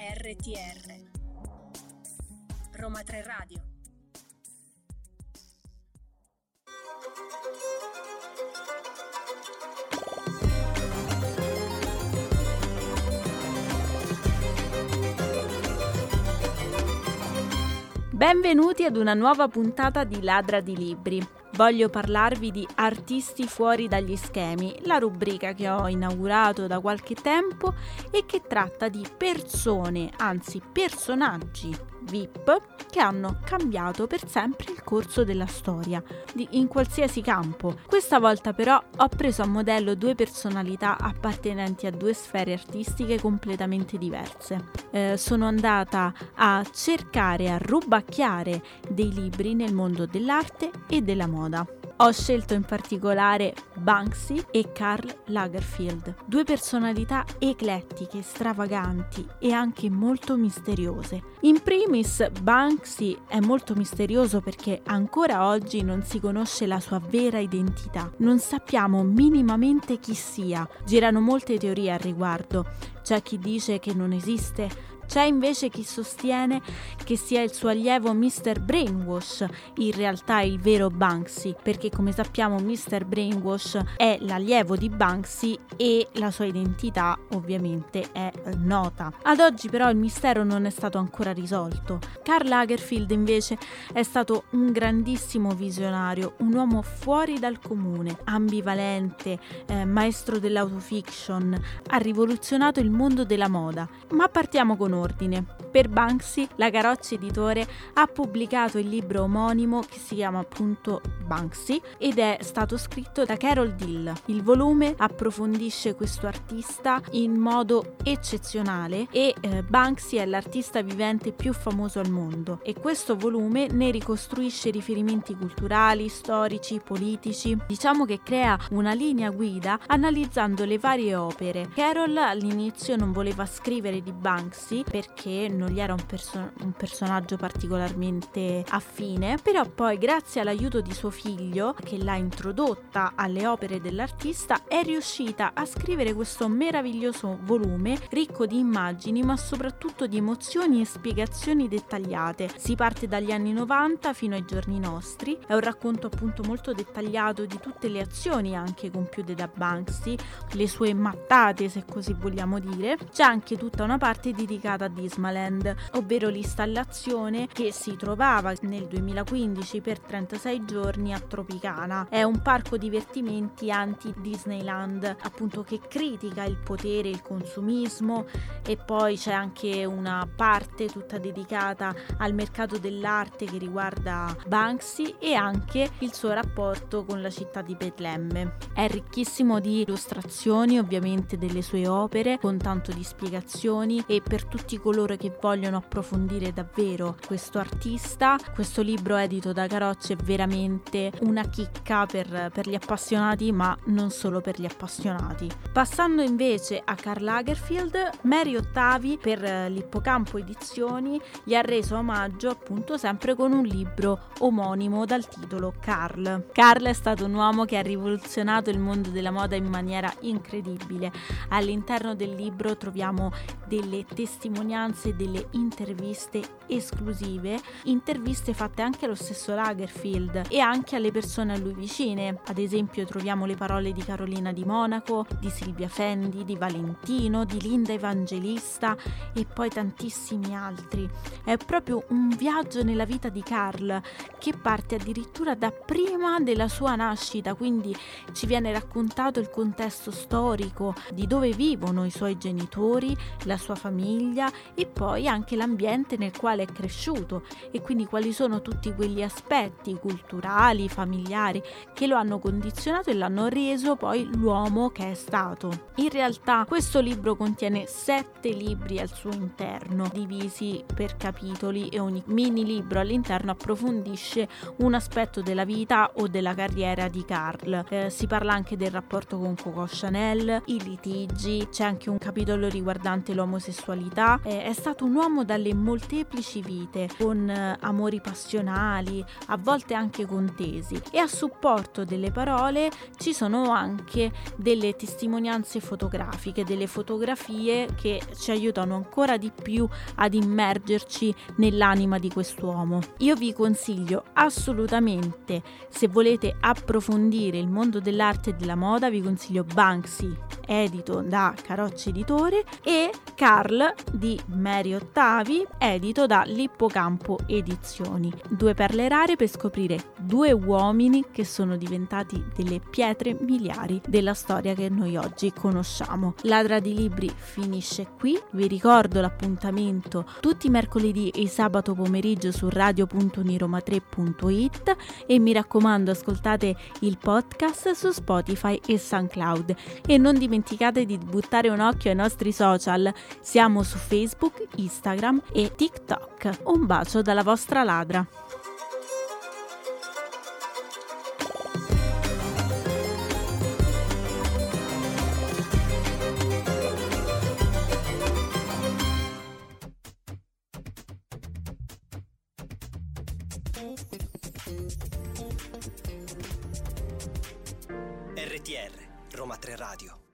RTR Roma Tre Radio. Benvenuti ad una nuova puntata di Ladra di Libri. Voglio parlarvi di artisti fuori dagli schemi, la rubrica che ho inaugurato da qualche tempo e che tratta di persone, anzi personaggi VIP che hanno cambiato per sempre il corso della storia, in qualsiasi campo. Questa volta però ho preso a modello due personalità appartenenti a due sfere artistiche completamente diverse. Sono andata a cercare, a rubacchiare dei libri nel mondo dell'arte e della moda. Ho scelto in particolare Banksy e Karl Lagerfeld, due personalità eclettiche, stravaganti e anche molto misteriose. In primis, Banksy è molto misterioso perché ancora oggi non si conosce la sua vera identità, non sappiamo minimamente chi sia. Girano molte teorie al riguardo, c'è chi dice che non esiste. C'è invece chi sostiene che sia il suo allievo Mr Brainwash, in realtà il vero Banksy, perché come sappiamo Mr Brainwash è l'allievo di Banksy e la sua identità ovviamente è nota. Ad oggi però il mistero non è stato ancora risolto. Karl Lagerfeld invece è stato un grandissimo visionario, un uomo fuori dal comune, ambivalente, maestro dell'autofiction, ha rivoluzionato il mondo della moda. Ma partiamo con ordine. Per Banksy, la Carocci Editore ha pubblicato il libro omonimo che si chiama appunto Banksy ed è stato scritto da Carol Dill. Il volume approfondisce questo artista in modo eccezionale e Banksy è l'artista vivente più famoso al mondo e questo volume ne ricostruisce riferimenti culturali, storici, politici. Diciamo che crea una linea guida analizzando le varie opere. Carol all'inizio non voleva scrivere di Banksy perché non gli era un personaggio particolarmente affine, però poi grazie all'aiuto di suo figlio che l'ha introdotta alle opere dell'artista è riuscita a scrivere questo meraviglioso volume ricco di immagini ma soprattutto di emozioni e spiegazioni dettagliate. Si parte dagli anni 90 fino ai giorni nostri, è un racconto appunto molto dettagliato di tutte le azioni anche compiute da Banksy, le sue mattate se così vogliamo dire. C'è anche tutta una parte dedicata a Dismaland, ovvero l'installazione che si trovava nel 2015 per 36 giorni a Tropicana. È un parco divertimenti anti-Disneyland, appunto, che critica il potere, il consumismo, e poi c'è anche una parte tutta dedicata al mercato dell'arte che riguarda Banksy e anche il suo rapporto con la città di Betlemme. È ricchissimo di illustrazioni ovviamente delle sue opere con tanto di spiegazioni e per tutti coloro che vogliono approfondire davvero questo artista. Questo libro edito da Carocci è veramente una chicca per gli appassionati, ma non solo per gli appassionati. Passando invece a Karl Lagerfeld, Mario Ottavi per l'Ippocampo Edizioni gli ha reso omaggio appunto sempre con un libro omonimo dal titolo Karl. Karl è stato un uomo che ha rivoluzionato il mondo della moda in maniera incredibile. All'interno del libro troviamo delle testimonianze, delle interviste esclusive, interviste fatte anche allo stesso Lagerfeld e anche alle persone a lui vicine. Ad esempio troviamo le parole di Carolina di Monaco, di Silvia Fendi, di Valentino, di Linda Evangelista e poi tantissimi altri. È proprio un viaggio nella vita di Karl che parte addirittura da prima della sua nascita, quindi ci viene raccontato il contesto storico di dove vivono i suoi genitori, la sua famiglia e poi anche l'ambiente nel quale è cresciuto e quindi quali sono tutti quegli aspetti culturali, familiari che lo hanno condizionato e l'hanno reso poi l'uomo che è stato. In realtà questo libro contiene 7 libri al suo interno, divisi per capitoli, e ogni mini libro all'interno approfondisce un aspetto della vita o della carriera di Karl. Si parla anche del rapporto con Coco Chanel, i litigi, c'è anche un capitolo riguardante l'omosessualità, realtà è stato un uomo dalle molteplici vite, con amori passionali, a volte anche contesi, e a supporto delle parole ci sono anche delle testimonianze fotografiche, delle fotografie che ci aiutano ancora di più ad immergerci nell'anima di quest'uomo. Io vi consiglio assolutamente, se volete approfondire il mondo dell'arte e della moda, vi consiglio Banksy, edito da Carocci Editore, e Karl di Mario Ottavi, edito da Ippocampo edizioni. Due perle rare per scoprire due uomini che sono diventati delle pietre miliari della storia che noi oggi conosciamo. Ladra di Libri finisce qui. Vi ricordo l'appuntamento tutti i mercoledì e sabato pomeriggio su radio.uniroma3.it, e mi raccomando, ascoltate il podcast su Spotify e SoundCloud, e non dimenticate di buttare un occhio ai nostri social. Siamo su Facebook, Instagram e TikTok. Un bacio dalla vostra Ladra. RTR Roma Tre Radio.